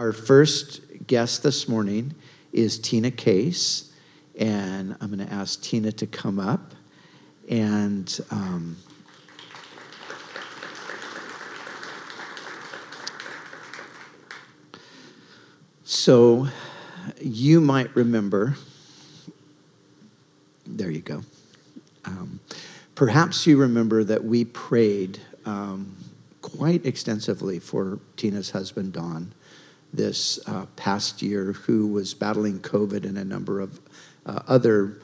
Our first guest this morning is Tina Case, and I'm going to ask Tina to come up. And so you might remember, there you go. Perhaps you remember that we prayed quite extensively for Tina's husband, Don, this past year, who was battling COVID and a number of other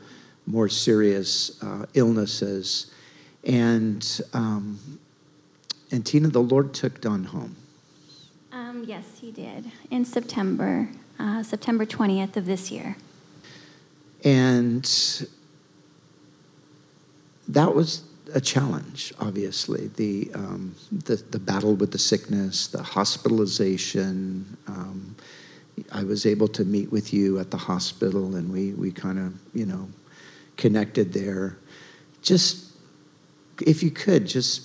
more serious illnesses. And Tina, the Lord took Don home. Yes, he did, in September, September 20th of this year. And that was a challenge, obviously, the battle with the sickness, the hospitalization. I was able to meet with you at the hospital, and we kind of, connected there. Just, if you could, just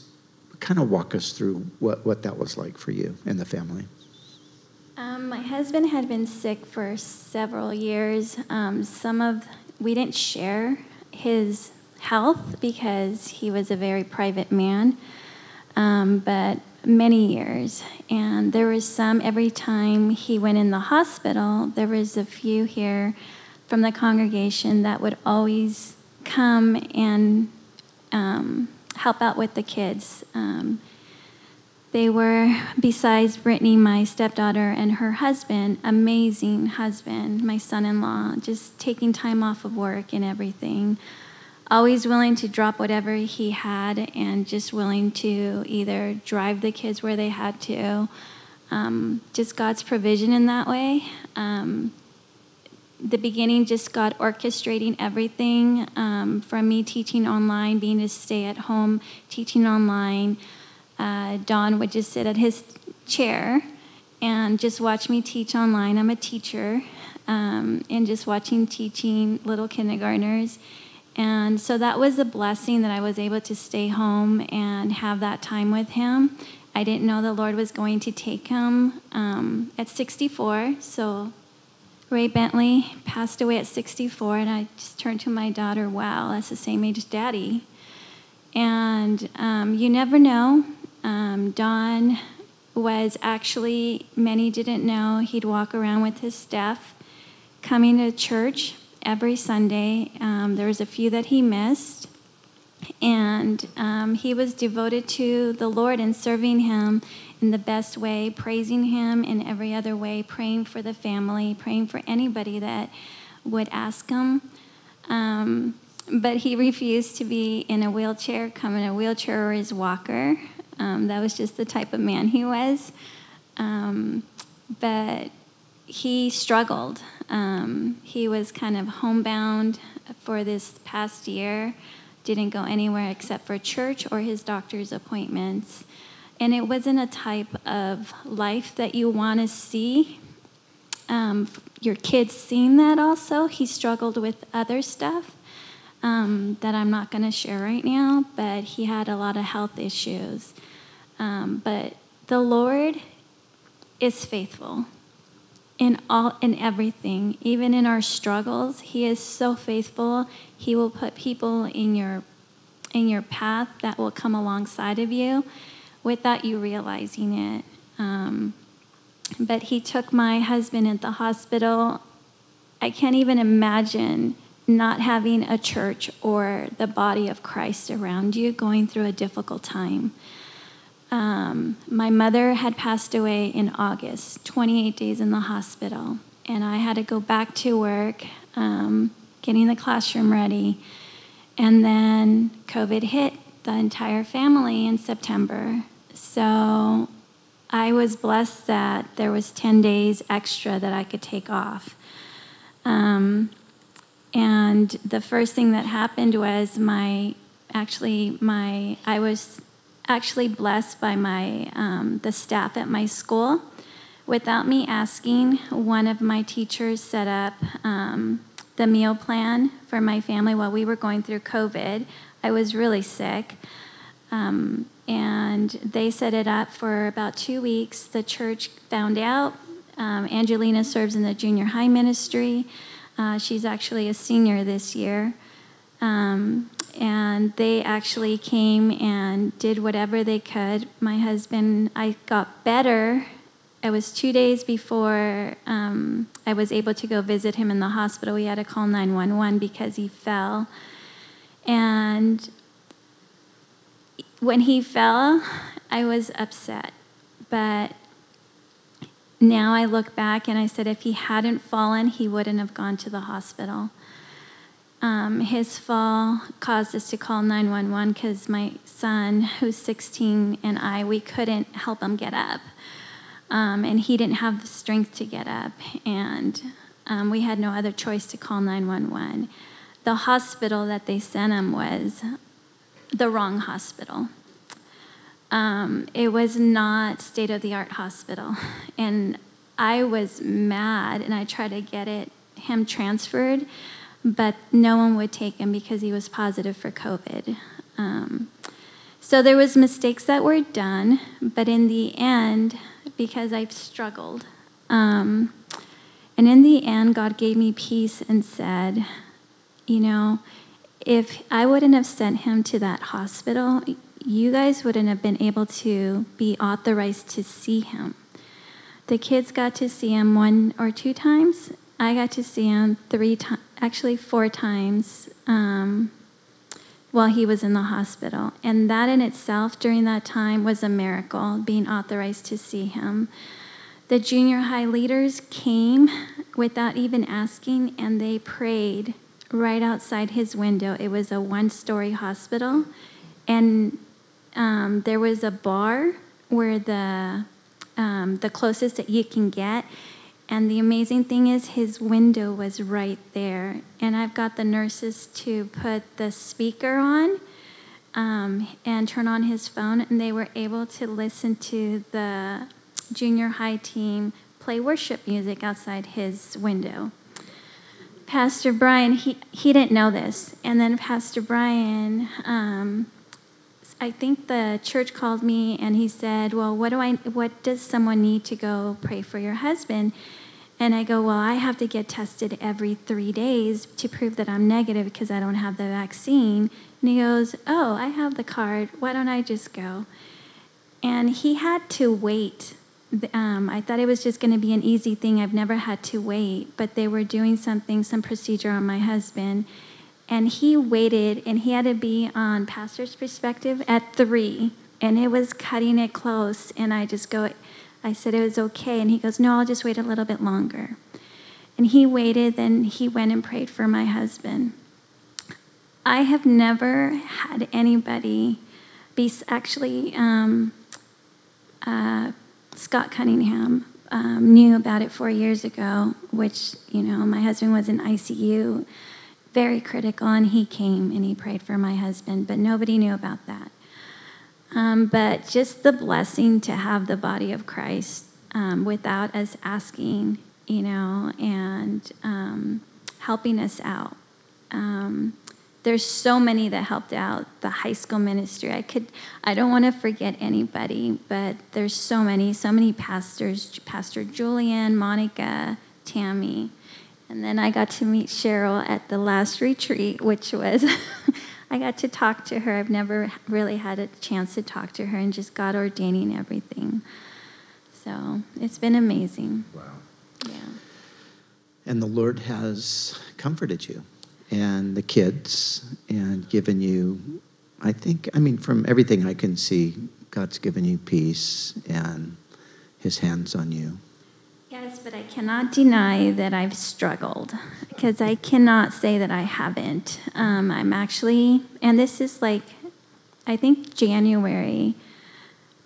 kind of walk us through what that was like for you and the family. My husband had been sick for several years. We didn't share his health because he was a very private man, but many years. And there was some, every time he went in the hospital, there was a few here from the congregation that would always come and help out with the kids. They were, besides Brittany, my stepdaughter, and her husband, amazing husband, my son-in-law, just taking time off of work and everything. Always willing to drop whatever he had and just willing to either drive the kids where they had to. Just God's provision in that way. The beginning, just God orchestrating everything, from me teaching online, being a stay-at-home, teaching online. Don would just sit at his chair and just watch me teach online. I'm a teacher, and just watching teaching little kindergartners. And so that was a blessing that I was able to stay home and have that time with him. I didn't know the Lord was going to take him at 64. So Ray Bentley passed away at 64, and I just turned to my daughter, wow, that's the same age as Daddy. And you never know. Don was actually, many didn't know, he'd walk around with his staff coming to church every Sunday. There was a few that he missed, and he was devoted to the Lord and serving him in the best way, praising him in every other way, praying for the family, praying for anybody that would ask him. But he refused to be in a wheelchair, come in a wheelchair or his walker. That was just the type of man he was. But he struggled. He was kind of homebound for this past year, didn't go anywhere except for church or his doctor's appointments. And it wasn't a type of life that you want to see. Your kids seeing that also. He struggled with other stuff that I'm not going to share right now, but he had a lot of health issues. But the Lord is faithful. In everything, even in our struggles, He is so faithful. He will put people in your path that will come alongside of you without you realizing it. But He took my husband at the hospital. I can't even imagine not having a church or the body of Christ around you going through a difficult time. My mother had passed away in August, 28 days in the hospital, and I had to go back to work, getting the classroom ready, and then COVID hit the entire family in September. So I was blessed that there was 10 days extra that I could take off. And the first thing that happened was I was actually blessed by the staff at my school. Without me asking, one of my teachers set up the meal plan for my family while we were going through COVID. I was really sick, and they set it up for about 2 weeks. The church found out Angelina serves in the junior high ministry. She's actually a senior this year. And they actually came and did whatever they could. My husband, I got better. It was 2 days before I was able to go visit him in the hospital. We had to call 911 because he fell. And when he fell, I was upset. But now I look back and I said if he hadn't fallen, he wouldn't have gone to the hospital. His fall caused us to call 911 because my son, who's 16, and we couldn't help him get up. And he didn't have the strength to get up, and we had no other choice to call 911. The hospital that they sent him was the wrong hospital. It was not state-of-the-art hospital, and I was mad, and I tried to get him transferred, but no one would take him because he was positive for COVID. So there was mistakes that were done, but in the end, because I've struggled. And in the end, God gave me peace and said, you know, if I wouldn't have sent him to that hospital, you guys wouldn't have been able to be authorized to see him. The kids got to see him one or two times. I got to see him four times while he was in the hospital. And that in itself during that time was a miracle, being authorized to see him. The junior high leaders came without even asking, and they prayed right outside his window. It was a one-story hospital, and there was a bar where the closest that you can get. And the amazing thing is his window was right there. And I've got the nurses to put the speaker on and turn on his phone. And they were able to listen to the junior high team play worship music outside his window. Pastor Brian, he didn't know this. And then Pastor Brian, I think the church called me and he said, well, what does someone need to go pray for your husband? And I go, well, I have to get tested every 3 days to prove that I'm negative because I don't have the vaccine. And he goes, oh, I have the card. Why don't I just go? And he had to wait. I thought it was just going to be an easy thing. I've never had to wait. But they were doing some procedure on my husband. And he waited, and he had to be on pastor's perspective at 3. And it was cutting it close. And I said it was okay, and he goes, no, I'll just wait a little bit longer. And he waited, then he went and prayed for my husband. I have never had anybody Scott Cunningham knew about it 4 years ago, which, you know, my husband was in ICU, very critical, and he came and he prayed for my husband, but nobody knew about that. But just the blessing to have the body of Christ without us asking, you know, and helping us out. There's so many that helped out the high school ministry. I don't want to forget anybody, but there's so many pastors, Pastor Julian, Monica, Tammy. And then I got to meet Cheryl at the last retreat, which was... I got to talk to her. I've never really had a chance to talk to her, and just God ordaining everything. So it's been amazing. Wow. Yeah. And the Lord has comforted you and the kids and given you, from everything I can see, God's given you peace and his hands on you. Yes, but I cannot deny that I've struggled, because I cannot say that I haven't. I'm actually, and this is January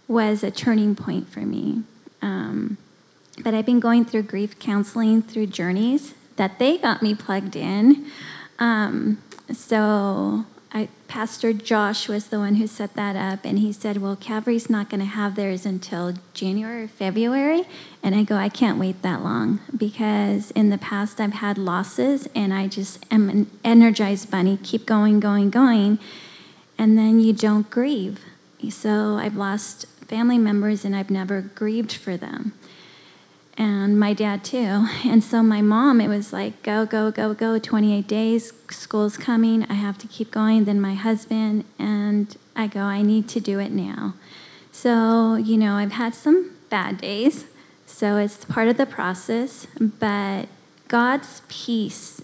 was a turning point for me. But I've been going through grief counseling through Journeys that they got me plugged in. So Pastor Josh was the one who set that up, and he said, well, Calvary's not going to have theirs until January or February. And I go, I can't wait that long, because in the past I've had losses, and I just am an energized bunny, keep going, going, going, and then you don't grieve. So I've lost family members, and I've never grieved for them. and my dad too. And so my mom, it was like, go, go, go, go, 28 days, school's coming, I have to keep going. Then my husband, and I go, I need to do it now. So, you know, I've had some bad days, so it's part of the process, but God's peace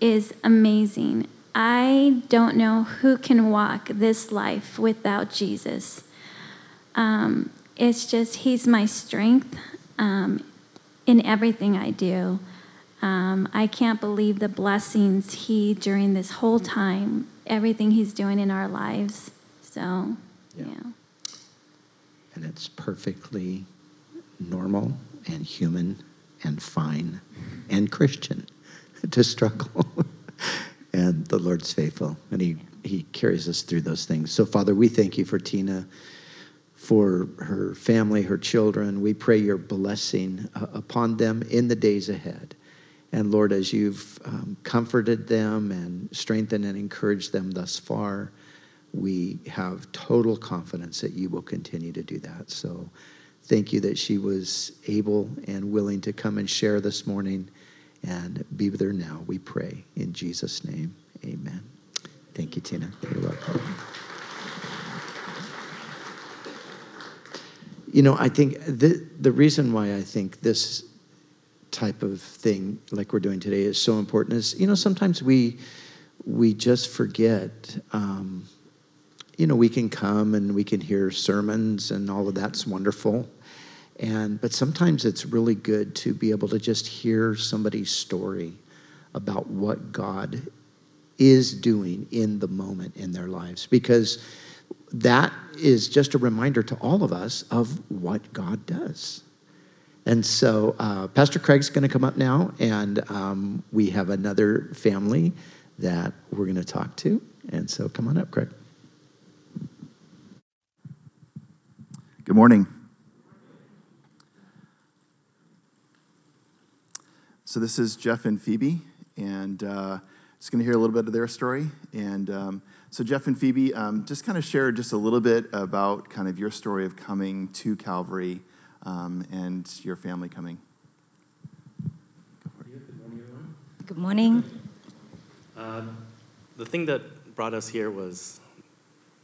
is amazing. I don't know who can walk this life without Jesus. It's just, he's my strength in everything I do. I can't believe the blessings during this whole time, everything he's doing in our lives. So, yeah. And it's perfectly normal and human and fine and Christian to struggle. And the Lord's faithful, and he carries us through those things. So, Father, we thank you for Tina, for her family, her children. We pray your blessing upon them in the days ahead. And, Lord, as you've comforted them and strengthened and encouraged them thus far, we have total confidence that you will continue to do that. So thank you that she was able and willing to come and share this morning. And be there now, we pray. In Jesus' name, amen. Thank you, Tina. You're welcome. You know, I think the reason why I think this type of thing like we're doing today is so important is, you know, sometimes we just forget. You know, we can come and we can hear sermons and all of that's wonderful. But sometimes it's really good to be able to just hear somebody's story about what God is doing in the moment in their lives, because that is just a reminder to all of us of what God does. And so Pastor Craig's going to come up now, and we have another family that we're going to talk to. And so come on up, Craig. Good morning. So this is Jeff and Phoebe, and just going to hear a little bit of their story. And so Jeff and Phoebe, just kind of share just a little bit about kind of your story of coming to Calvary and your family coming. Good morning, everyone. Good morning. The thing that brought us here was,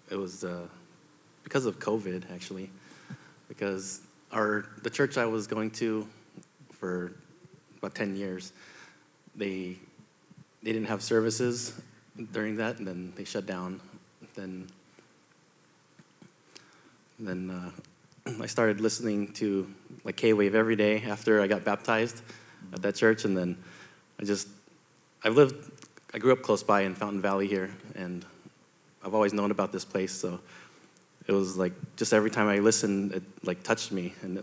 it was because of COVID, actually, because the church I was going to for about 10 years, they didn't have services during that, and then they shut down. Then I started listening to like K-Wave every day after I got baptized at that church, and then I grew up close by in Fountain Valley here, and I've always known about this place, so it was like just every time I listened, it like touched me, and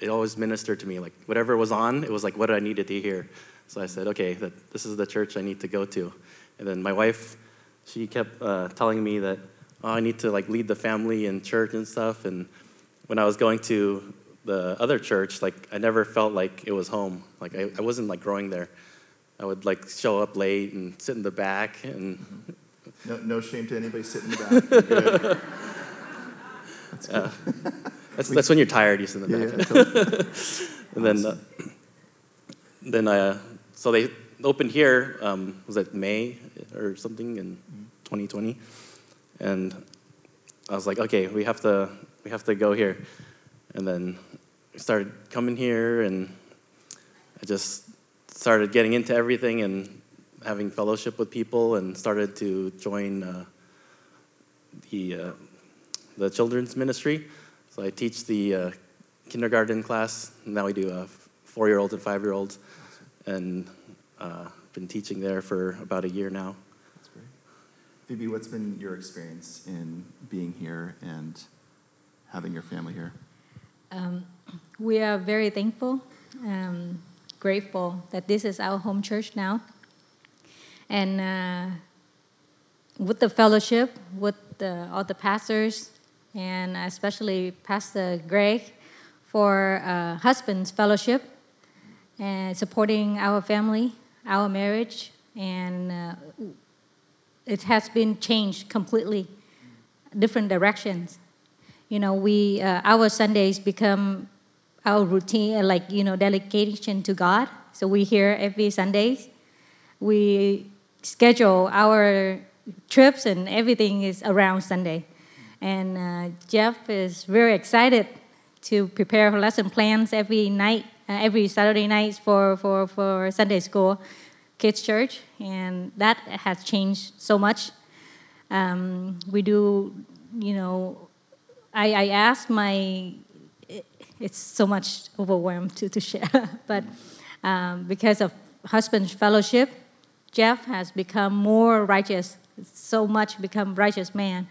it always ministered to me. Like whatever was on, it was like what I needed to hear. So I said, okay, this is the church I need to go to. And then my wife, she kept telling me that, oh, I need to like lead the family in church and stuff. And when I was going to the other church, like I never felt like it was home. Like I wasn't like growing there. I would like show up late and sit in the back. And no shame to anybody sitting in the back. That's good. That's when you're tired, you sit in the back. Yeah. And then, awesome. So they opened here, was that May or something in 2020? And I was like, okay, we have to go here. And then I started coming here, and I just started getting into everything and having fellowship with people, and started to join the children's ministry. So I teach the kindergarten class. Now we do 4-year-olds and 5-year-olds, and been teaching there for about a year now. That's great. Phoebe, what's been your experience in being here and having your family here? We are very thankful, grateful that this is our home church now, and with the fellowship, with all the pastors. And especially Pastor Greg for husband's fellowship and supporting our family, our marriage, and it has been changed completely, different directions. You know, our Sundays become our routine, like, you know, dedication to God. So we're here every Sundays. We schedule our trips and everything is around Sunday. And Jeff is very excited to prepare lesson plans every night, every Saturday nights for Sunday school, kids church, and that has changed so much. We do, you know, I ask my, it's so much overwhelmed to share, but because of husband's fellowship, Jeff has become more righteous, so much become righteous man,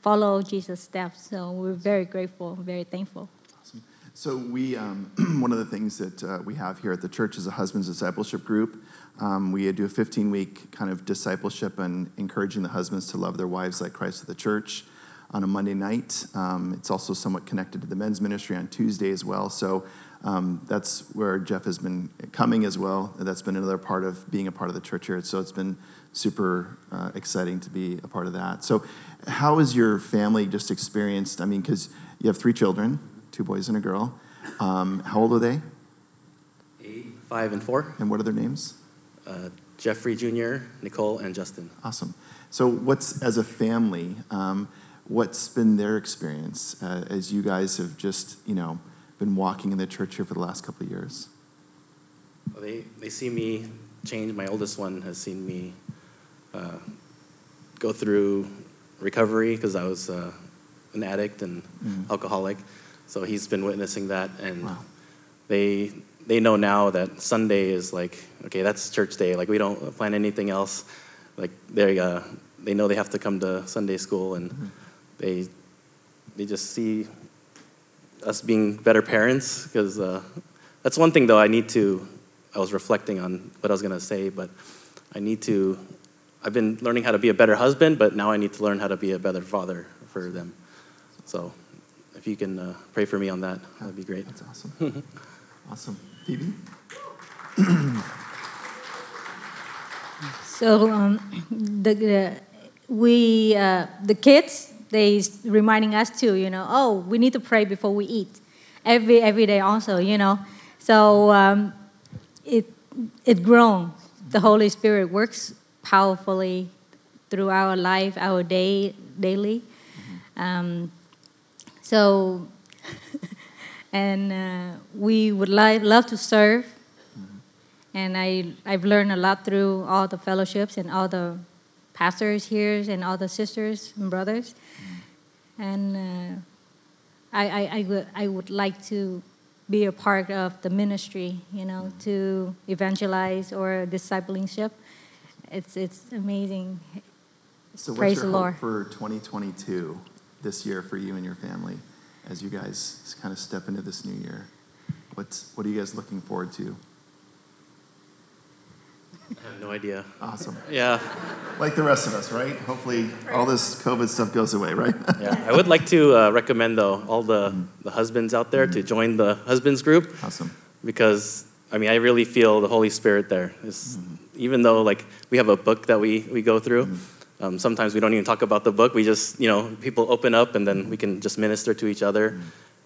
follow Jesus' steps. So we're very grateful, very thankful. So we, one of the things that we have here at the church is a husband's discipleship group. We do a 15-week kind of discipleship and encouraging the husbands to love their wives like Christ of the church on a Monday night. It's also somewhat connected to the men's ministry on Tuesday as well. So that's where Jeff has been coming as well. That's been another part of being a part of the church here. So it's been super exciting to be a part of that. So how has your family just experienced, I mean, because you have three children, 2 boys and a girl. How old are they? 8, 5, and 4. And what are their names? Jeffrey Jr., Nicole, and Justin. Awesome. So what's, as a family, what's been their experience as you guys have just, you know, been walking in the church here for the last couple of years? Well, they see me change. My oldest one has seen me go through recovery because I was an addict and alcoholic. So he's been witnessing that, and wow. They know now that Sunday is like, okay, that's church day. Like, we don't plan anything else. Like, they know they have to come to Sunday school, and they just see us being better parents. Because that's one thing, though, I was reflecting on what I was going to say, but I've been learning how to be a better husband, but now I need to learn how to be a better father for them. So if you can pray for me on that, that'd be great. That's awesome. Awesome. Phoebe? So the kids, they reminding us too, you know, oh, we need to pray before we eat every day also, you know. So it grown. The Holy Spirit works powerfully through our life, our day, daily. So, and we would love to serve, and I've learned a lot through all the fellowships and all the pastors here and all the sisters and brothers, and I would like to be a part of the ministry, you know, to evangelize or discipleship. It's amazing. So praise the Lord. So what's your hope for 2022? This year for you and your family, as you guys kind of step into this new year, what are you guys looking forward to? I have no idea. Awesome. Yeah. Like the rest of us, right? Hopefully, all this COVID stuff goes away, right? Yeah. I would like to recommend though all the husbands out there to join the husbands group. Awesome. Because I mean, I really feel the Holy Spirit there. Even though like we have a book that we go through. Sometimes we don't even talk about the book. We just, you know, people open up and then we can just minister to each other.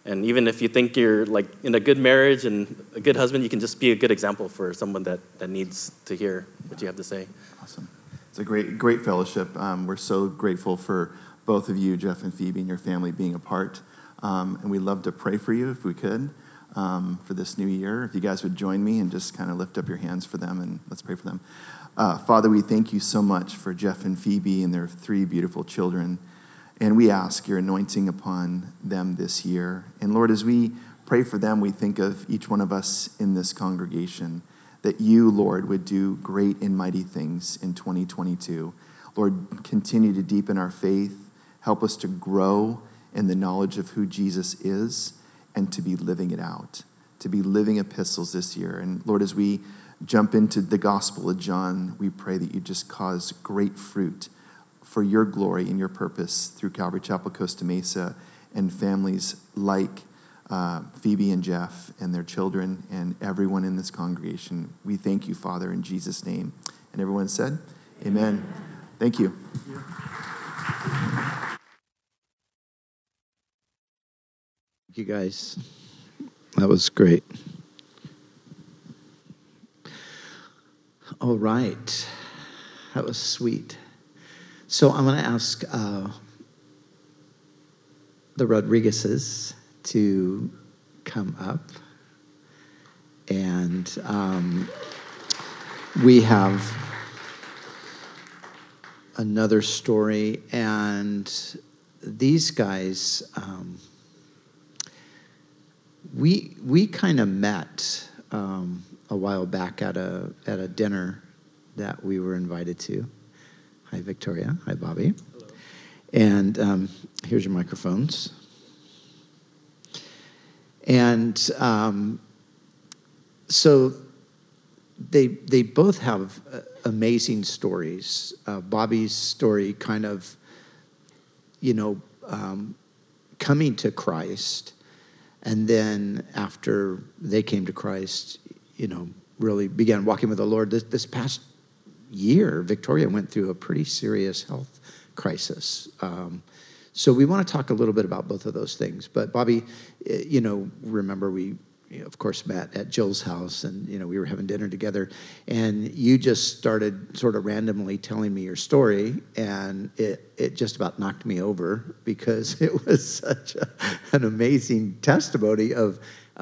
And even if you think you're like in a good marriage and a good husband, you can just be a good example for someone that needs to hear what you have to say. Awesome. It's a great fellowship. We're so grateful for both of you, Jeff and Phoebe, and your family being a part. And we'd love to pray for you if we could for this new year. If you guys would join me and just kind of lift up your hands for them and let's pray for them. Father, we thank you so much for Jeff and Phoebe and their 3 beautiful children. And we ask your anointing upon them this year. And Lord, as we pray for them, we think of each one of us in this congregation, that you, Lord, would do great and mighty things in 2022. Lord, continue to deepen our faith. Help us to grow in the knowledge of who Jesus is and to be living it out, to be living epistles this year. And Lord, as we jump into the Gospel of John, we pray that you just cause great fruit for your glory and your purpose through Calvary Chapel Costa Mesa and families like Phoebe and Jeff and their children and everyone in this congregation. We thank you, Father, in Jesus' name. And everyone said, Amen. Amen. Thank you. Thank you, guys. That was great. All right. That was sweet. So I'm going to ask the Rodriguezes to come up. And we have another story. And these guys, we kind of met a while back at a dinner that we were invited to. Hi, Victoria. Hi, Bobby. Hello. And here's your microphones. And so they both have amazing stories. Bobby's story kind of, coming to Christ. And then after they came to Christ, really began walking with the Lord. This past year, Victoria went through a pretty serious health crisis. So we want to talk a little bit about both of those things. But Bobby, remember we, of course, met at Jill's house, and, we were having dinner together. And you just started sort of randomly telling me your story, and it just about knocked me over because it was such an amazing testimony of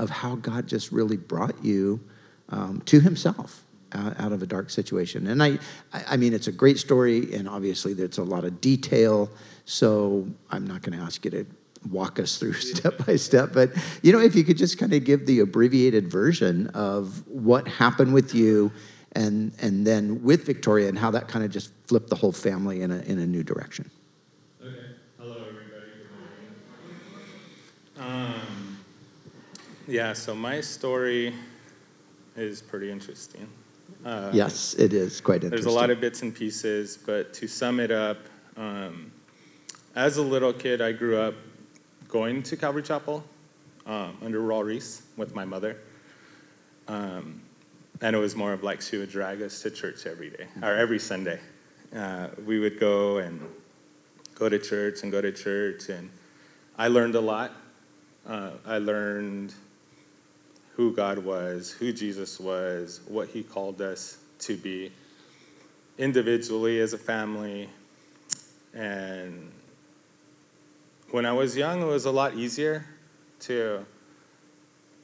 how God just really brought you to himself out of a dark situation. And I mean, it's a great story, and obviously there's a lot of detail, so I'm not going to ask you to walk us through step by step, but, if you could just kind of give the abbreviated version of what happened with you and then with Victoria and how that kind of just flipped the whole family in a new direction. Okay. Hello, everybody. Good morning. So my story is pretty interesting. Yes, it is quite interesting. There's a lot of bits and pieces, but to sum it up, as a little kid, I grew up going to Calvary Chapel under Raul Reese with my mother. And it was more of like she would drag us to church every day, or every Sunday. We would go to church, and I learned a lot. I learned who God was, who Jesus was, what he called us to be individually as a family. And when I was young, it was a lot easier to,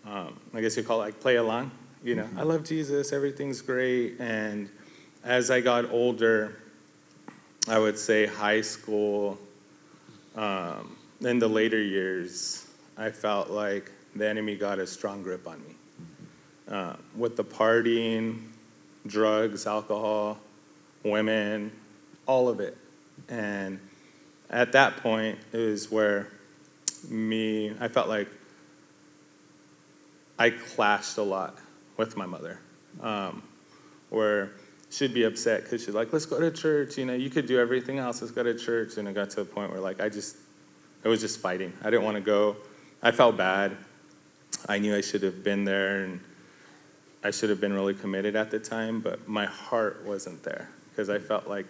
I guess you'd call it like play along. Mm-hmm. I love Jesus, everything's great. And as I got older, I would say high school, in the later years, I felt like the enemy got a strong grip on me. Mm-hmm. With the partying, drugs, alcohol, women, all of it. And at that point is where I felt like I clashed a lot with my mother, where she'd be upset because she's like, let's go to church. You could do everything else. Let's go to church. And it got to the point where it was just fighting. I didn't want to go. I felt bad. I knew I should have been there, and I should have been really committed at the time, but my heart wasn't there because I felt like,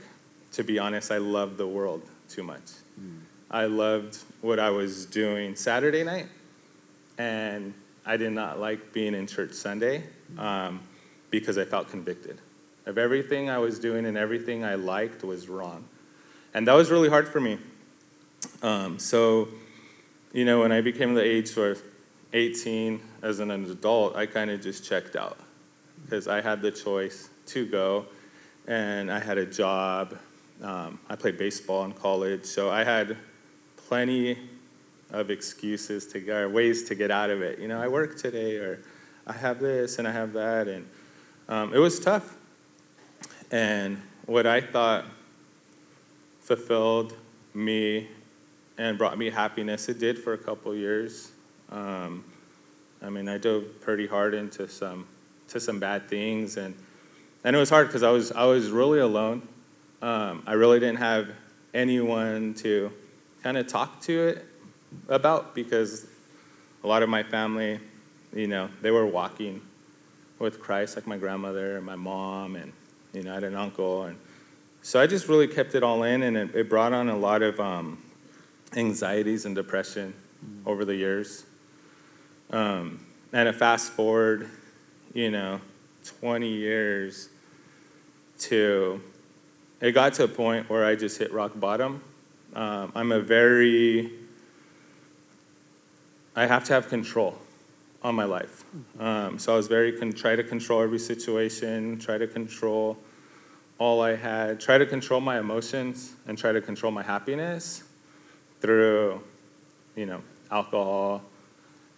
to be honest, I loved the world too much. Mm. I loved what I was doing Saturday night, and I did not like being in church Sunday because I felt convicted of everything I was doing, and everything I liked was wrong. And that was really hard for me. So, when I became the age of 18 as an adult, I kind of just checked out because I had the choice to go, and I had a job. I played baseball in college, so I had plenty of excuses or ways to get out of it. I work today, or I have this and I have that, and it was tough. And what I thought fulfilled me and brought me happiness, it did for a couple years. I dove pretty hard into some bad things, and it was hard because I was really alone. I really didn't have anyone to kind of talk to it about because a lot of my family, they were walking with Christ, like my grandmother and my mom, and, I had an uncle. And so I just really kept it all in, and it brought on a lot of anxieties and depression over the years. And I fast forward, 20 years to, it got to a point where I just hit rock bottom. I have to have control on my life. So I was try to control every situation, try to control all I had, try to control my emotions, and try to control my happiness through, alcohol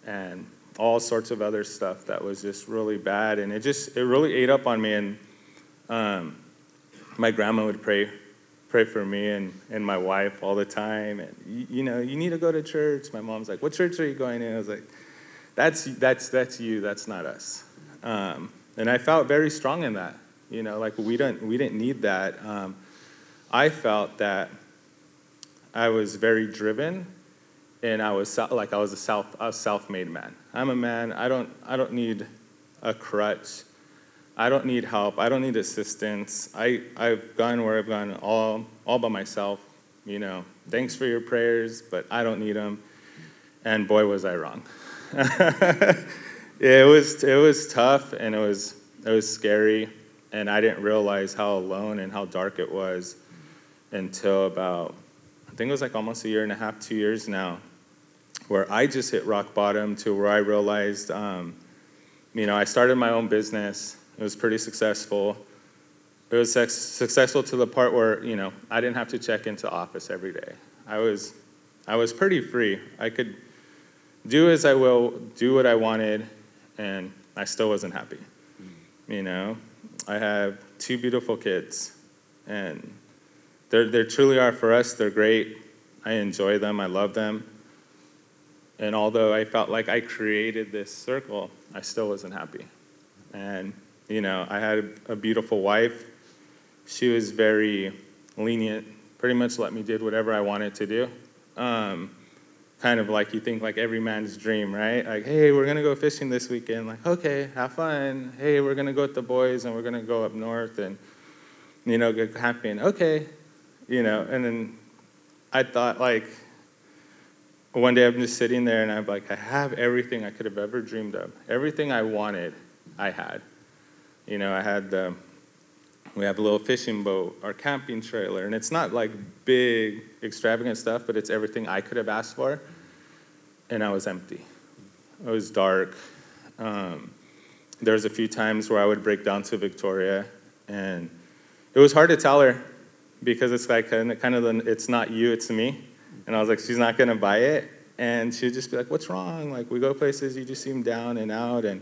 and all sorts of other stuff that was just really bad. And it really ate up on me. And my grandma would pray for me and my wife all the time. And, you need to go to church. My mom's like, what church are you going to? I was like, that's you. That's not us. And I felt very strong in that. We didn't need that. I felt that I was very driven, and I was a self-made man. I'm a man. I don't need a crutch. I don't need help. I don't need assistance. I've gone where I've gone all by myself. Thanks for your prayers, but I don't need them. And boy, was I wrong. It was tough, and it was scary. And I didn't realize how alone and how dark it was until about, I think it was like almost a year and a half, 2 years now, where I just hit rock bottom to where I realized, I started my own business. It was pretty successful. It was successful to the part where, I didn't have to check into office every day. I was pretty free. I could do as I will, do what I wanted, and I still wasn't happy, I have two beautiful kids, and they truly are for us. They're great. I enjoy them. I love them. And although I felt like I created this circle, I still wasn't happy. And, I had a beautiful wife. She was very lenient, pretty much let me do whatever I wanted to do. Kind of like you think like every man's dream, right? Like, hey, we're going to go fishing this weekend. Like, okay, have fun. Hey, we're going to go with the boys, and we're going to go up north and, get happy. And okay, and then I thought like one day I'm just sitting there and I'm like, I have everything I could have ever dreamed of. Everything I wanted, I had. We have a little fishing boat, our camping trailer, and it's not like big, extravagant stuff, but it's everything I could have asked for, and I was empty. It was dark. There was a few times where I would break down to Victoria, and it was hard to tell her because it's like kind of it's not you, it's me, and I was like, she's not going to buy it, and she'd just be like, what's wrong? Like, we go places, you just seem down and out, and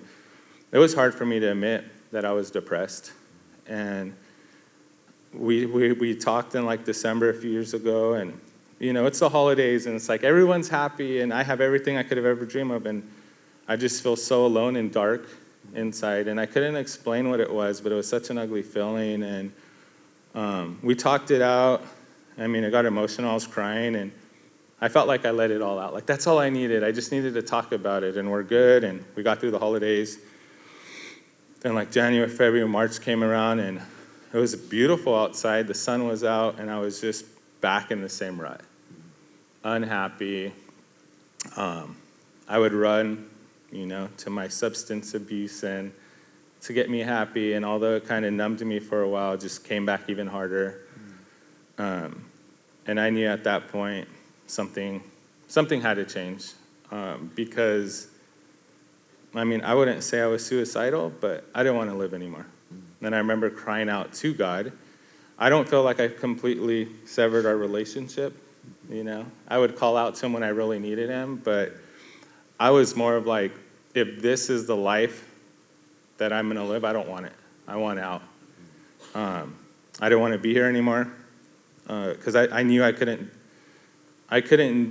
it was hard for me to admit that I was depressed. And we talked in like December a few years ago, and it's the holidays, and it's like everyone's happy, and I have everything I could have ever dreamed of, and I just feel so alone and dark inside, and I couldn't explain what it was, but it was such an ugly feeling. And we talked it out. I mean, I got emotional. I was crying, and I felt like I let it all out. Like, that's all I needed. I just needed to talk about it, and we're good, and we got through the holidays. And like January, February, March came around, and it was beautiful outside. The sun was out, and I was just back in the same rut, unhappy. I would run, to my substance abuse and to get me happy. And although it kind of numbed me for a while, it just came back even harder. And I knew at that point something had to change, because. I mean, I wouldn't say I was suicidal, but I didn't want to live anymore. And I remember crying out to God. I don't feel like I completely severed our relationship, I would call out to him when I really needed him, but I was more of like, if this is the life that I'm going to live, I don't want it. I want out. I didn't want to be here anymore, because I knew I couldn't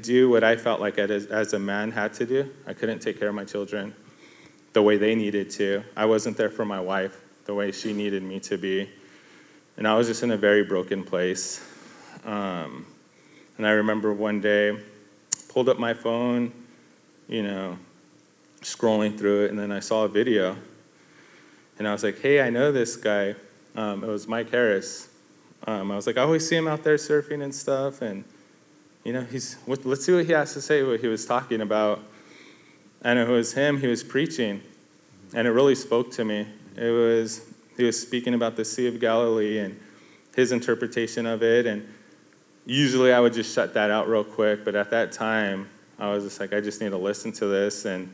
do what I felt like I, as a man, had to do. I couldn't take care of my children the way they needed to. I wasn't there for my wife the way she needed me to be. And I was just in a very broken place. And I remember one day, pulled up my phone, scrolling through it, and then I saw a video. And I was like, hey, I know this guy. It was Mike Harris. I was like, I always see him out there surfing and stuff. And, let's see what he has to say, what he was talking about. And it was him, he was preaching, and it really spoke to me. He was speaking about the Sea of Galilee and his interpretation of it, and usually I would just shut that out real quick, but at that time, I was just like, I just need to listen to this. And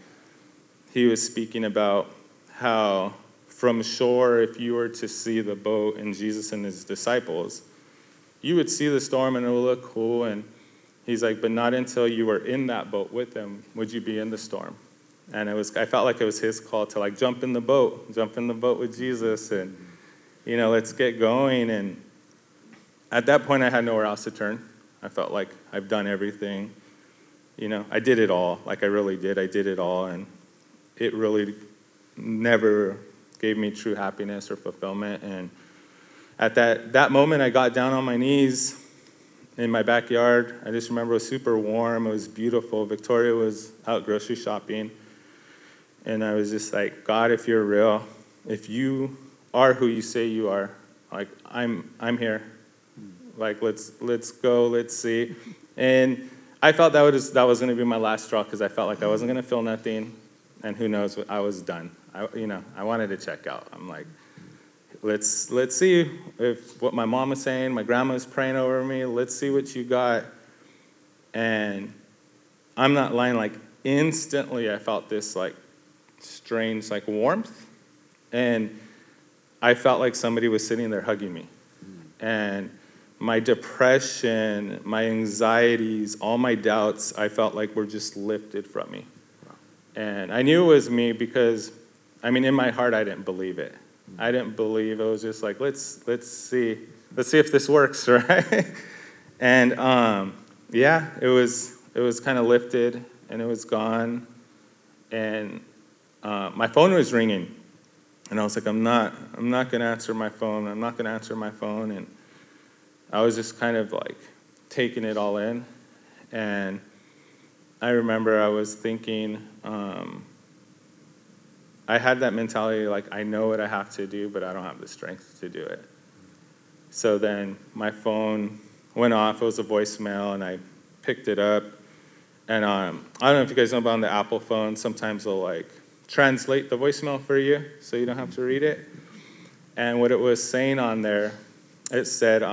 he was speaking about how from shore, if you were to see the boat and Jesus and his disciples, you would see the storm and it would look cool. And he's like, but not until you were in that boat with them would you be in the storm. And it was, I felt like it was his call to like jump in the boat with Jesus, and you know, let's get going. And at that point, I had nowhere else to turn. I felt like I've done everything. You know, I did it all. Like, I really did. I did it all, and it really never gave me true happiness or fulfillment. And at that moment, I got down on my knees in my backyard. I just remember it was super warm. It was beautiful. Victoria was out grocery shopping, and I was just like, God, if you're real, if you are who you say you are, like, I'm here. Like, let's go. Let's see. And I felt that was going to be my last straw, because I felt like I wasn't going to feel nothing, and who knows, I was done. I wanted to check out. I'm like, let's see if what my mom was saying, my grandma was praying over me. Let's see what you got. And I'm not lying. Like, instantly, I felt this like strange like warmth, and I felt like somebody was sitting there hugging me, and my depression, my anxieties, all my doubts, I felt like were just lifted from me. Wow. And I knew it was me because, I mean, in my heart, I didn't believe it. Mm-hmm. I didn't believe it. It was just like, let's see if this works, right? And yeah, it was kind of lifted, and it was gone. And my phone was ringing, and I was like, I'm not gonna answer my phone. I'm not gonna answer my phone. And I was just kind of like taking it all in. And I remember I was thinking, I had that mentality like, I know what I have to do, but I don't have the strength to do it. So then my phone went off. It was a voicemail, and I picked it up. And I don't know if you guys know about on the Apple phone, sometimes they'll like translate the voicemail for you so you don't have to read it. And what it was saying on there, it said,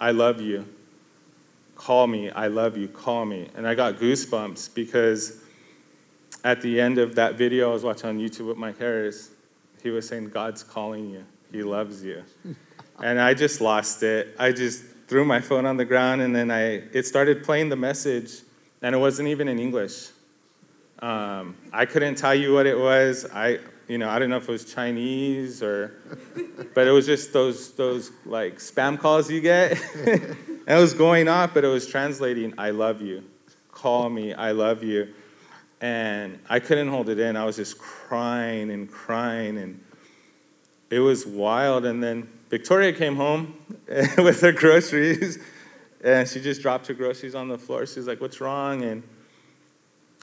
I love you, call me, I love you, call me. And I got goosebumps, because at the end of that video I was watching on YouTube with Mike Harris, he was saying, God's calling you, he loves you. And I just lost it. I just threw my phone on the ground, and then it started playing the message, and it wasn't even in English. I couldn't tell you what it was. I don't know if it was Chinese or, but it was just those like spam calls you get. And it was going off, but it was translating, I love you, call me, I love you. And I couldn't hold it in. I was just crying and crying, and it was wild. And then Victoria came home with her groceries, and she just dropped her groceries on the floor. She's like, what's wrong? And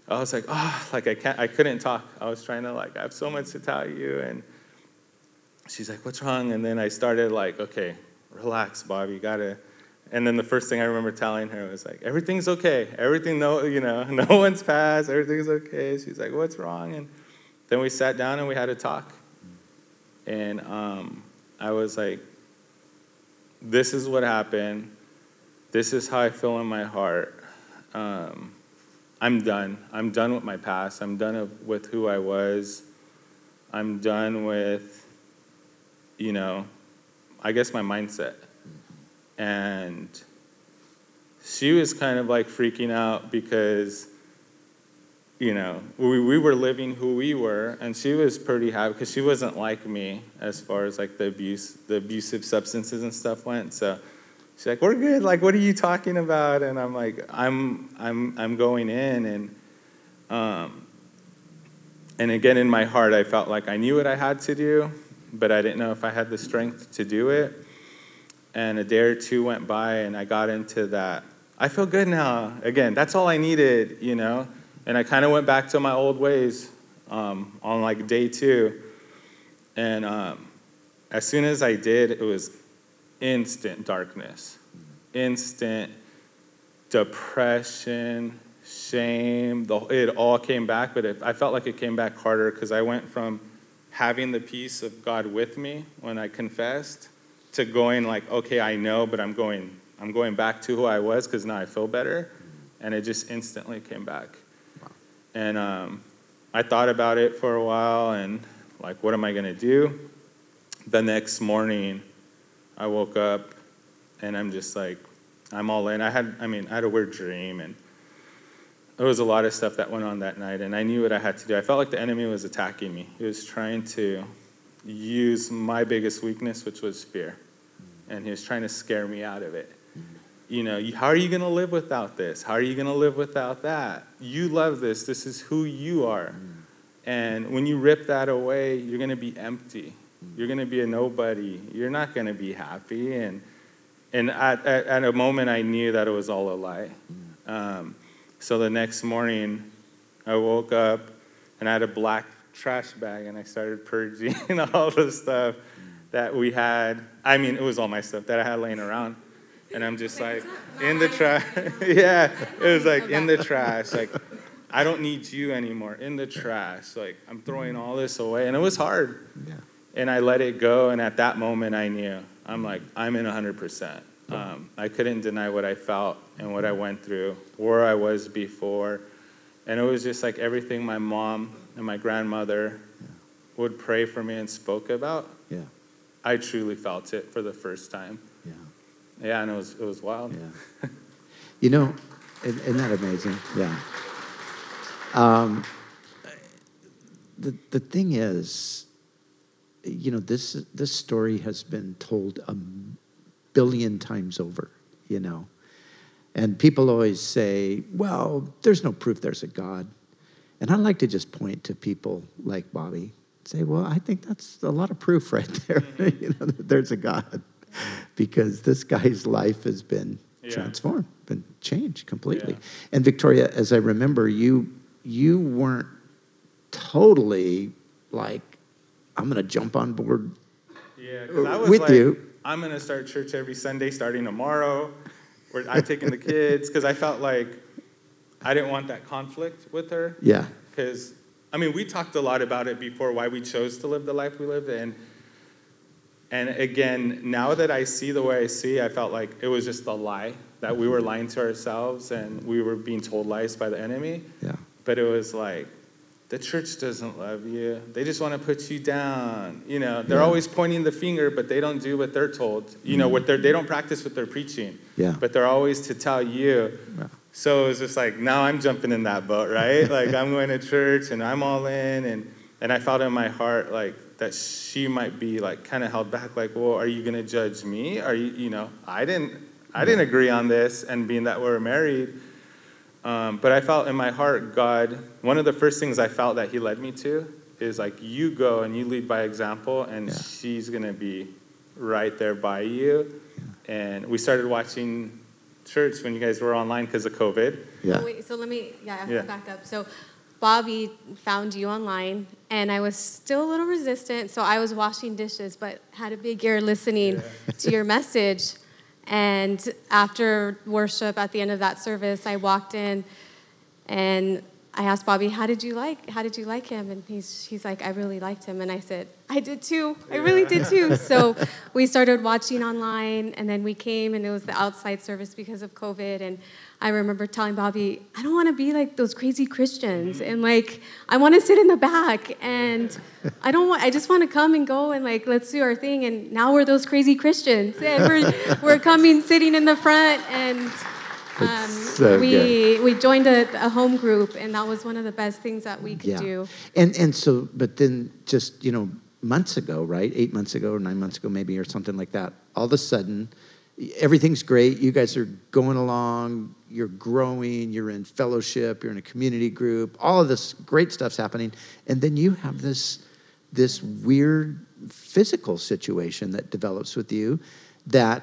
I was like, oh, like I couldn't talk. I was trying to like, I have so much to tell you. And she's like, what's wrong? And then I started like, okay, relax, Bobby, and then the first thing I remember telling her was like, everything's okay. Everything, no one's passed. Everything's okay. She's like, what's wrong? And then we sat down and we had a talk. And I was like, this is what happened. This is how I feel in my heart. I'm done. I'm done with my past. I'm done with who I was. I'm done with, I guess my mindset. And she was kind of like freaking out because, we were living who we were, and she was pretty happy because she wasn't like me as far as like the abusive substances and stuff went. So she's like, we're good. Like, what are you talking about? And I'm like, I'm going in. And again, in my heart, I felt like I knew what I had to do, but I didn't know if I had the strength to do it. And a day or two went by, and I got into that, I feel good now. Again, that's all I needed, And I kind of went back to my old ways on like day two. And as soon as I did, it was instant darkness, instant depression, shame, it all came back, but I felt like it came back harder because I went from having the peace of God with me when I confessed to going like, okay, I know, but I'm going back to who I was because now I feel better. And it just instantly came back. Wow. And I thought about it for a while and like, what am I going to do? The next morning I woke up and I'm just like, I'm all in. I had a weird dream, and there was a lot of stuff that went on that night, and I knew what I had to do. I felt like the enemy was attacking me. He was trying to use my biggest weakness, which was fear, and he was trying to scare me out of it. You know, how are you going to live without this? How are you going to live without that? You love this. This is who you are, and when you rip that away, you're going to be empty. You're going to be a nobody. You're not going to be happy, and at a moment, I knew that it was all a lie. So the next morning, I woke up, and I had a black trash bag, and I started purging all the stuff that we had. I mean, it was all my stuff that I had laying around. And I'm just like, in the trash. Yeah, it was like, in the trash. Like, I don't need you anymore. In the trash. Like, I'm throwing all this away. And it was hard. Yeah. And I let it go, and at that moment, I knew. I'm like, I'm in 100%. I couldn't deny what I felt and what I went through, where I was before. And it was just like everything my mom and my grandmother would pray for me and spoke about. Yeah, I truly felt it for the first time. Yeah, and it was wild. Yeah. You know, isn't that amazing? Yeah. The thing is, you know, this story has been told a billion times over, you know. And people always say, well, there's no proof there's a God. And I like to just point to people like Bobby and say, well, I think that's a lot of proof right there, you know, that there's a God. Because this guy's life has been transformed, been changed completely. Yeah. And Victoria, as I remember, you weren't totally like, I'm going to jump on board with like, you. I'm going to start church every Sunday starting tomorrow. Where I'm taking the kids because I felt like I didn't want that conflict with her. Yeah. Because, I mean, we talked a lot about it before, why we chose to live the life we lived. And again, now that I see the way I see, I felt like it was just a lie, that we were lying to ourselves and we were being told lies by the enemy. Yeah. But it was like, the church doesn't love you. They just want to put you down. You know, they're always pointing the finger, but they don't do what they're told. You know, they don't practice what they're preaching. Yeah. But they're always to tell you. Yeah. So it was just like, now I'm jumping in that boat, right? Like, I'm going to church, and I'm all in. And I felt in my heart, like, that she might be, like, kind of held back. Like, well, are you going to judge me? Are you, you know, I didn't agree on this. And being that we're married... but I felt in my heart, God, one of the first things I felt that he led me to is like, you go and you lead by example, and she's going to be right there by you. Yeah. And we started watching church when you guys were online because of COVID. Yeah. Oh, wait, so let me, back up. So Bobby found you online, and I was still a little resistant. So I was washing dishes, but had a big ear listening to your message. And after worship, at the end of that service, I walked in, and I asked Bobby, "How did you like him?" And he's like, "I really liked him." And I said, "I did too. I really did too." So we started watching online, and then we came, and it was the outside service because of COVID. And I remember telling Bobby, "I don't want to be like those crazy Christians, and like I want to sit in the back, and I just want to come and go, and like let's do our thing." And now we're those crazy Christians, and we're coming, sitting in the front, and. So we joined a home group, and that was one of the best things that we could do. And so, but then just, you know, months ago, right? 8 months ago or 9 months ago maybe or something like that, all of a sudden, everything's great. You guys are going along. You're growing. You're in fellowship. You're in a community group. All of this great stuff's happening. And then you have this weird physical situation that develops with you that...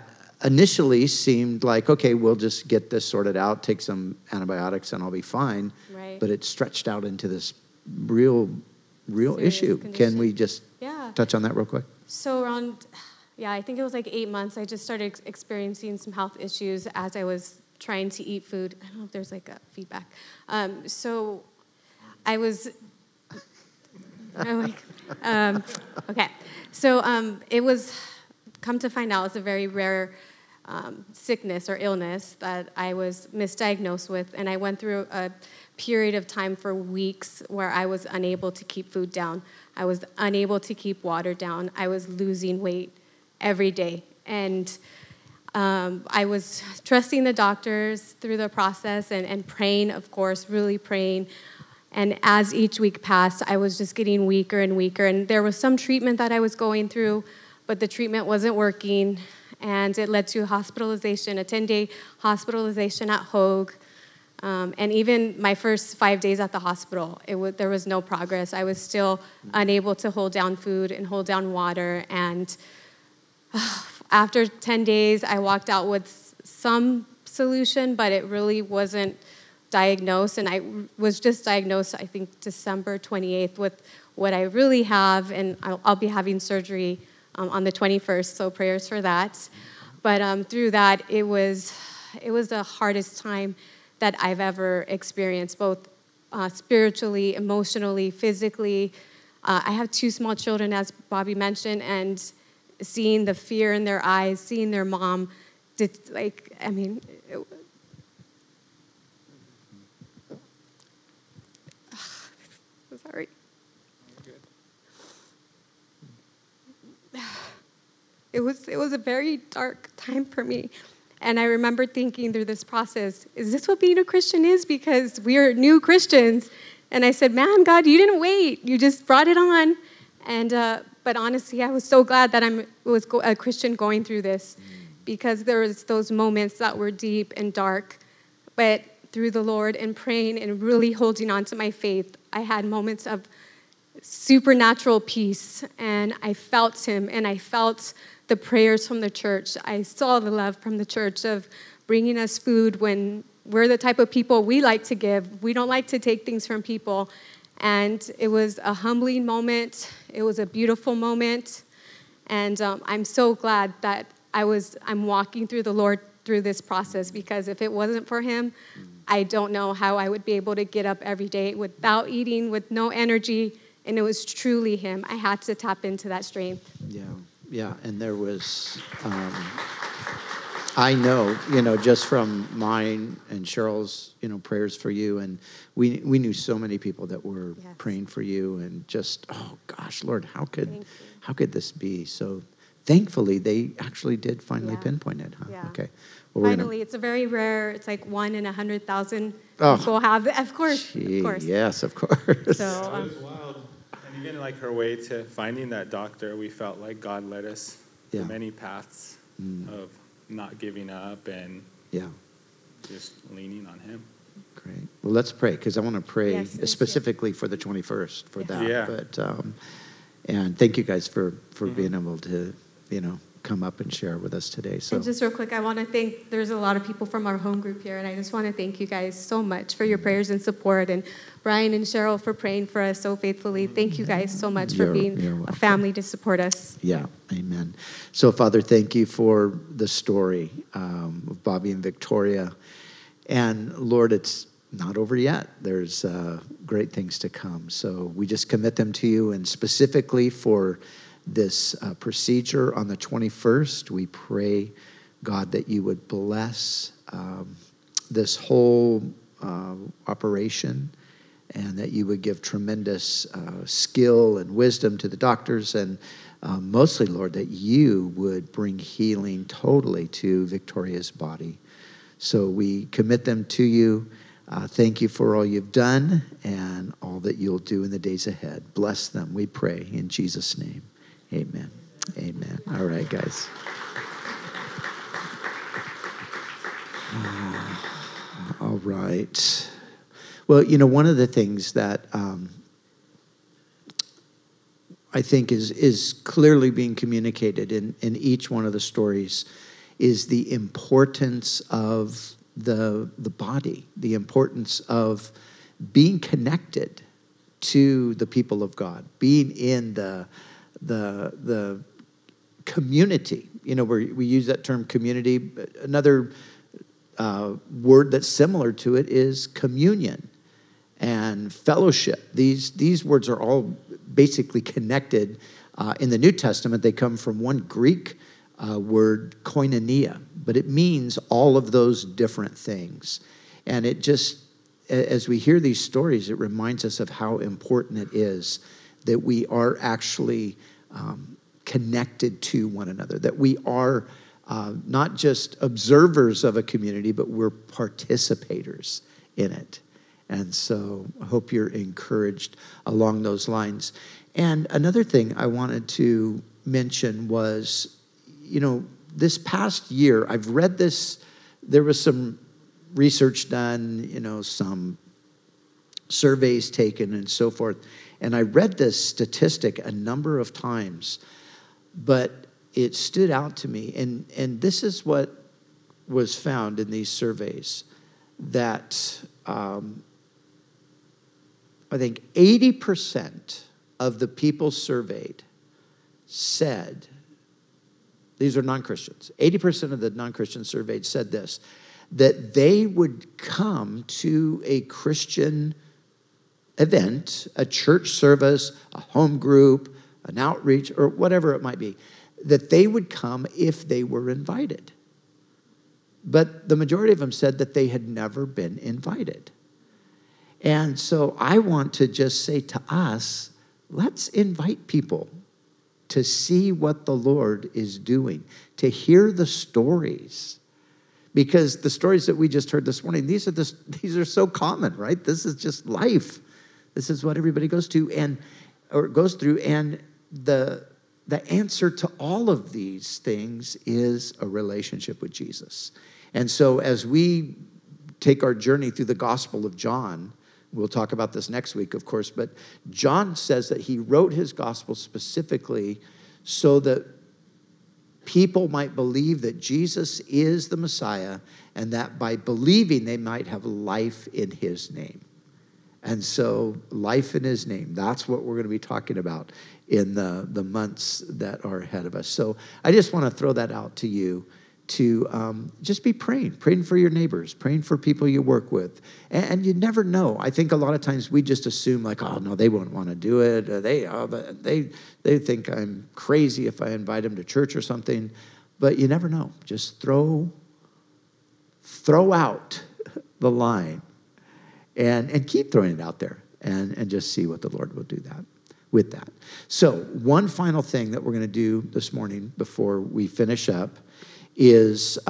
initially seemed like, okay, we'll just get this sorted out, take some antibiotics, and I'll be fine. Right. But it stretched out into this real serious issue. Condition. Can we just touch on that real quick? So around, I think it was like 8 months, I just started experiencing some health issues as I was trying to eat food. I don't know if there's like a feedback. So I was, okay. So it was, come to find out, it's a very rare sickness or illness that I was misdiagnosed with. And I went through a period of time for weeks where I was unable to keep food down. I was unable to keep water down. I was losing weight every day. And I was trusting the doctors through the process and praying, of course, really praying. And as each week passed, I was just getting weaker and weaker. And there was some treatment that I was going through, but the treatment wasn't working. And it led to hospitalization, a 10-day hospitalization at Hoag. And even my first 5 days at the hospital, there was no progress. I was still unable to hold down food and hold down water. And after 10 days, I walked out with some solution, but it really wasn't diagnosed. And I was just diagnosed, I think, December 28th with what I really have. And I'll be having surgery on the 21st, so prayers for that. But through that, it was the hardest time that I've ever experienced, both spiritually, emotionally, physically. I have two small children, as Bobby mentioned, and seeing the fear in their eyes, seeing their mom, sorry. It was a very dark time for me. And I remember thinking through this process, is this what being a Christian is? Because we are new Christians. And I said, man, God, you didn't wait. You just brought it on. And but honestly, I was so glad that I was a Christian going through this, because there was those moments that were deep and dark. But through the Lord and praying and really holding on to my faith, I had moments of supernatural peace. And I felt him, and I felt the prayers from the church. I saw the love from the church of bringing us food when we're the type of people we like to give. We don't like to take things from people. And it was a humbling moment. It was a beautiful moment. And I'm so glad that I'm walking through the Lord through this process, because if it wasn't for him, I don't know how I would be able to get up every day without eating, with no energy. And it was truly him. I had to tap into that strength. Yeah. Yeah, and there was, I know, just from mine and Cheryl's, prayers for you, and we knew so many people that were yes. praying for you, and just, oh gosh, Lord, how could this be? So thankfully, they actually did finally pinpoint it, huh? Yeah. Okay. Well, it's a very rare, it's like 1 in 100,000 people have, of course. Yes, of course. So, even like her way to finding that doctor, we felt like God led us through many paths of not giving up and just leaning on him. Great. Well, let's pray, because I want to pray specifically for the 21st for that. Yeah. But and thank you guys for being able to come up and share with us today. So and just real quick, I want to thank. There's a lot of people from our home group here, and I just want to thank you guys so much for your prayers and support, and Brian and Cheryl for praying for us so faithfully. Thank you guys so much for being a family to support us. Yeah, amen. So, Father, thank you for the story of Bobby and Victoria, and Lord, it's not over yet. There's great things to come. So we just commit them to you, and specifically for this procedure on the 21st. We pray, God, that you would bless this whole operation, and that you would give tremendous skill and wisdom to the doctors, and mostly, Lord, that you would bring healing totally to Victoria's body. So we commit them to you. Thank you for all you've done and all that you'll do in the days ahead. Bless them, we pray, in Jesus' name. Amen. Amen. All right, guys. All right. Well, one of the things that I think is clearly being communicated in each one of the stories is the importance of the body, the importance of being connected to the people of God, being in the community. We use that term community. Another word that's similar to it is communion and fellowship. These words are all basically connected. In the New Testament, they come from one Greek word, koinonia, but it means all of those different things. And it just, as we hear these stories, it reminds us of how important it is that we are actually connected to one another, that we are not just observers of a community, but we're participators in it. And so I hope you're encouraged along those lines. And another thing I wanted to mention was, you know, this past year, I've read this, there was some research done, you know, some surveys taken and so forth. And I read this statistic a number of times, but it stood out to me. And this is what was found in these surveys, that I think 80% of the people surveyed said, these are non-Christians, 80% of the non-Christians surveyed said this, that they would come to a Christian event, a church service, a home group, an outreach, or whatever it might be, that they would come if they were invited. But the majority of them said that they had never been invited. And so I want to just say to us, let's invite people to see what the Lord is doing, to hear the stories. Because the stories that we just heard this morning, these are so common, right? This is just life. This is what everybody goes through. And the answer to all of these things is a relationship with Jesus. And so as we take our journey through the Gospel of John, we'll talk about this next week, of course, but John says that he wrote his gospel specifically so that people might believe that Jesus is the Messiah, and that by believing they might have life in his name. And so life in his name, that's what we're going to be talking about in the months that are ahead of us. So I just want to throw that out to you, to just be praying for your neighbors, praying for people you work with. And you never know. I think a lot of times we just assume, like, oh, no, they won't want to do it. They think I'm crazy if I invite them to church or something. But you never know. Just throw out the line and keep throwing it out there and just see what the Lord will do that. With that. So one final thing that we're going to do this morning before we finish up is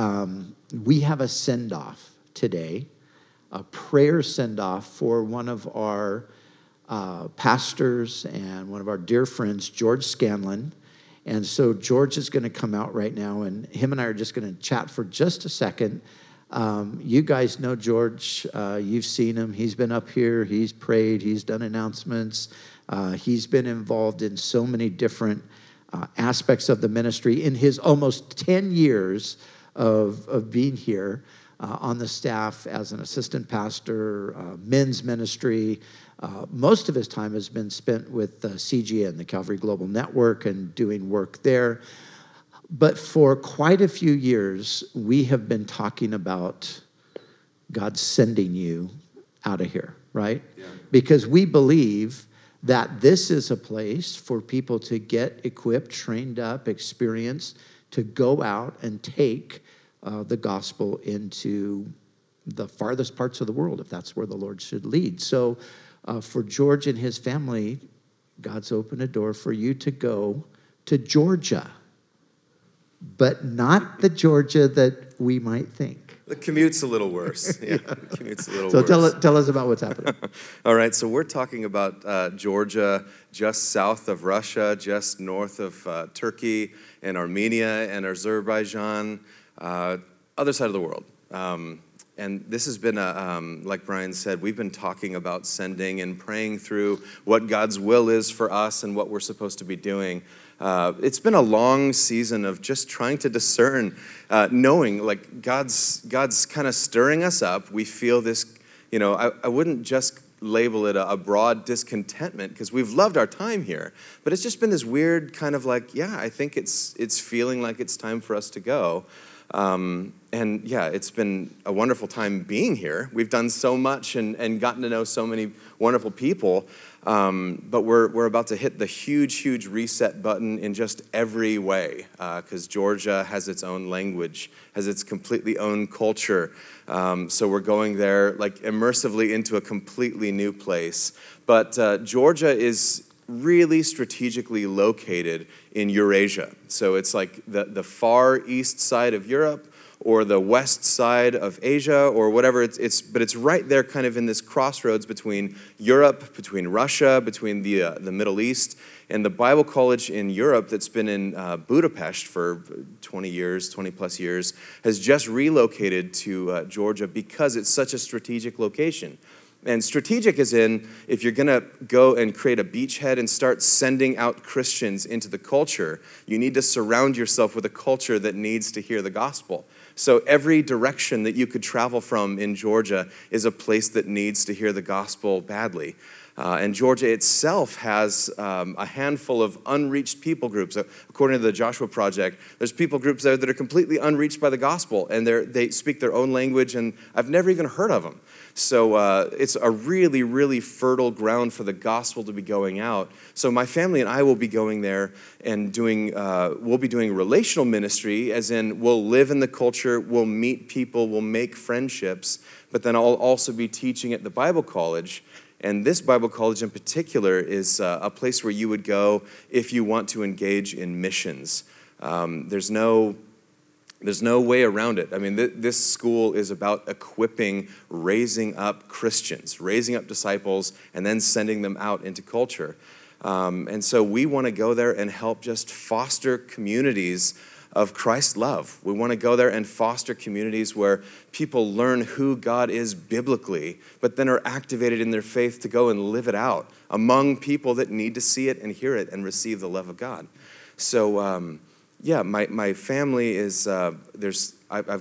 we have a send-off today, a prayer send-off for one of our pastors and one of our dear friends, George Scanlon. And so George is going to come out right now, and him and I are just going to chat for just a second. You guys know George. You've seen him. He's been up here. He's prayed. He's done announcements. He's been involved in so many different aspects of the ministry in his almost 10 years of being here on the staff as an assistant pastor, men's ministry. Most of his time has been spent with CGN, the Calvary Global Network, and doing work there. But for quite a few years, we have been talking about God sending you out of here, right? Yeah. Because we believe that this is a place for people to get equipped, trained up, experienced, to go out and take the gospel into the farthest parts of the world, if that's where the Lord should lead. So for George and his family, God's opened a door for you to go to Georgia, but not the Georgia that we might think. The commute's a little worse. Yeah, the commute's a little worse. So tell us about what's happening. All right, so we're talking about Georgia, just south of Russia, just north of Turkey and Armenia and Azerbaijan, other side of the world. And this has been, like Brian said, we've been talking about sending and praying through what God's will is for us and what we're supposed to be doing. It's been a long season of just trying to discern, knowing like God's kind of stirring us up. We feel this, you know, I wouldn't just label it a broad discontentment because we've loved our time here, but it's just been this weird kind of like, yeah, I think it's feeling like it's time for us to go. And yeah, it's been a wonderful time being here. We've done so much and gotten to know so many wonderful people, but we're about to hit the huge reset button in just every way, because Georgia has its own language, has its completely own culture. So we're going there like immersively into a completely new place. But Georgia is really strategically located in Eurasia. So it's like the far east side of Europe or the west side of Asia or whatever. But it's right there kind of in this crossroads between Europe, between Russia, between the Middle East. And the Bible college in Europe that's been in Budapest for 20 plus years, has just relocated to Georgia because it's such a strategic location. And strategic is in, if you're going to go and create a beachhead and start sending out Christians into the culture, you need to surround yourself with a culture that needs to hear the gospel. So every direction that you could travel from in Georgia is a place that needs to hear the gospel badly. And Georgia itself has a handful of unreached people groups. According to the Joshua Project, there's people groups there that are completely unreached by the gospel, and they speak their own language, and I've never even heard of them. So it's a really, really fertile ground for the gospel to be going out. So my family and I will be going there and we'll be doing relational ministry, as in we'll live in the culture, we'll meet people, we'll make friendships, but then I'll also be teaching at the Bible college. And this Bible college in particular is a place where you would go if you want to engage in missions. There's no way around it. I mean, this school is about equipping, raising up Christians, raising up disciples, and then sending them out into culture. And so we want to go there and help just foster communities of Christ's love. We want to go there and foster communities where people learn who God is biblically, but then are activated in their faith to go and live it out among people that need to see it and hear it and receive the love of God. So, yeah, my family is, I've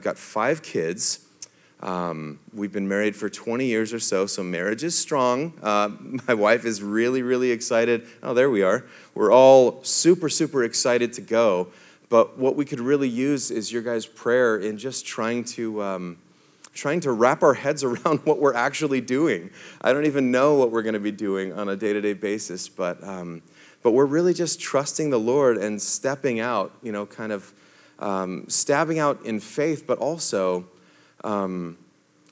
got 5 kids. We've been married for 20 years or so, so marriage is strong. My wife is really, really excited. Oh, there we are. We're all super, super excited to go. But what we could really use is your guys' prayer in just trying to wrap our heads around what we're actually doing. I don't even know what we're going to be doing on a day-to-day basis, but we're really just trusting the Lord and stepping out, you know, kind of stabbing out in faith, but also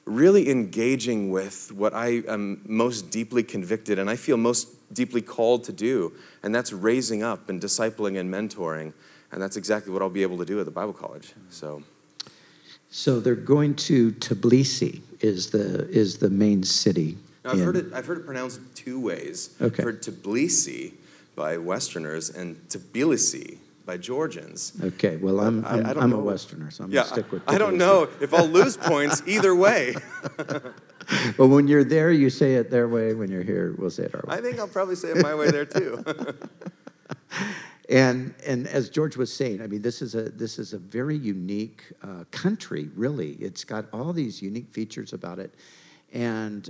really engaging with what I am most deeply convicted and I feel most deeply called to do, and that's raising up and discipling and mentoring. And that's exactly what I'll be able to do at the Bible college. So they're going to Tbilisi is the main city. Now, I've heard it pronounced 2 ways. Okay. I've heard Tbilisi by Westerners and Tbilisi by Georgians. Okay. Well, I'm a Westerner, so I'm gonna stick with Tbilisi. I don't know if I'll lose points either way. Well, when you're there, you say it their way. When you're here, we'll say it our way. I think I'll probably say it my way there too. And as George was saying, I mean, this is a very unique country, really. It's got all these unique features about it. And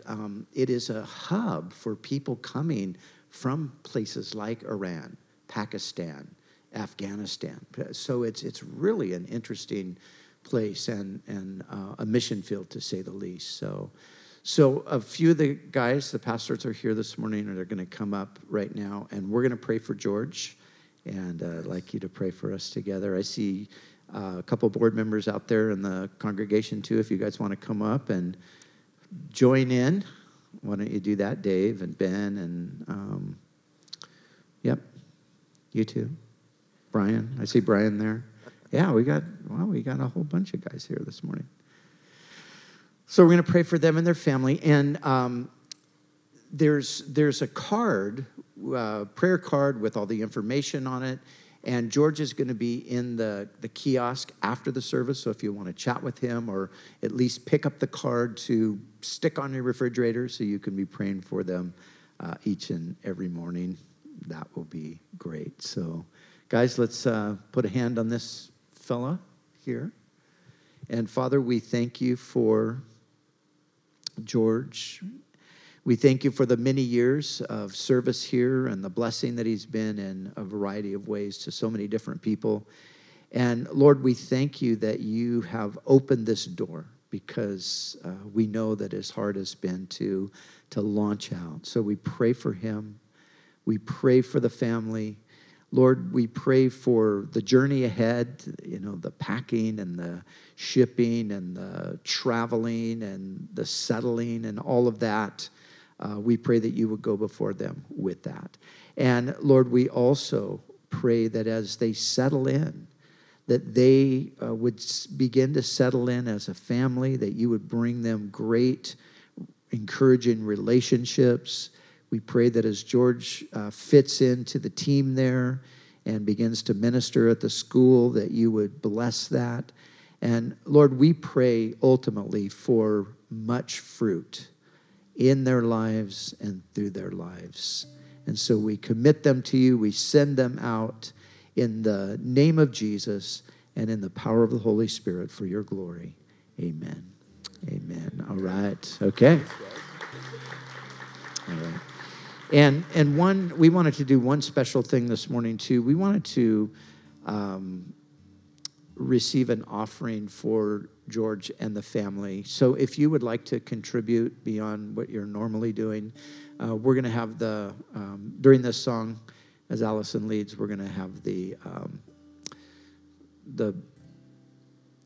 it is a hub for people coming from places like Iran, Pakistan, Afghanistan. So it's really an interesting place and a mission field, to say the least. So a few of the guys, the pastors, are here this morning, and they're going to come up right now. And we're going to pray for George. And I'd like you to pray for us together. I see a couple board members out there in the congregation, too. If you guys want to come up and join in, why don't you do that, Dave and Ben and, yep, you too. Brian, I see Brian there. Yeah, we got a whole bunch of guys here this morning. So we're going to pray for them and their family. And there's a card, prayer card with all the information on it, and George is going to be in the kiosk after the service, so if you want to chat with him or at least pick up the card to stick on your refrigerator so you can be praying for them each and every morning, that will be great. So guys, let's put a hand on this fella here. And Father, we thank you for George. We thank you for the many years of service here and the blessing that he's been in a variety of ways to so many different people. And Lord, we thank you that you have opened this door, because we know that his heart has been to launch out. So we pray for him. We pray for the family. Lord, we pray for the journey ahead, you know, the packing and the shipping and the traveling and the settling and all of that. We pray that you would go before them with that. And Lord, we also pray that as they settle in, that they would begin to settle in as a family, that you would bring them great, encouraging relationships. We pray that as George fits into the team there and begins to minister at the school, that you would bless that. And Lord, we pray ultimately for much fruit in their lives and through their lives. And so we commit them to you. We send them out in the name of Jesus and in the power of the Holy Spirit for your glory. Amen. Amen. All right. Okay. All right. And one, we wanted to do one special thing this morning too. We wanted to receive an offering for George and the family. So if you would like to contribute beyond what you're normally doing, we're going to have the, during this song, as Allison leads, we're going to have the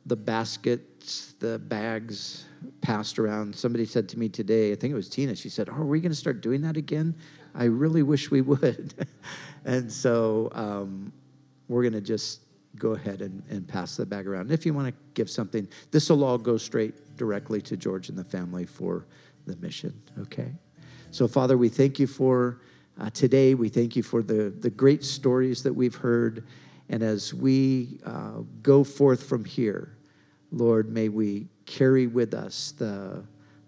baskets, the bags passed around. Somebody said to me today, I think it was Tina, she said, are we going to start doing that again? I really wish we would. And so we're going to just go ahead and pass the bag around. And if you want to give something, this will all go straight directly to George and the family for the mission, okay? So, Father, we thank you for today. We thank you for the great stories that we've heard. And as we go forth from here, Lord, may we carry with us the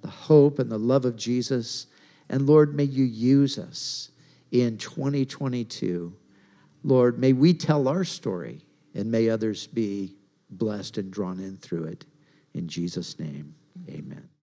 hope and the love of Jesus. And, Lord, may you use us in 2022. Lord, may we tell our story, and may others be blessed and drawn in through it. In Jesus' name, amen.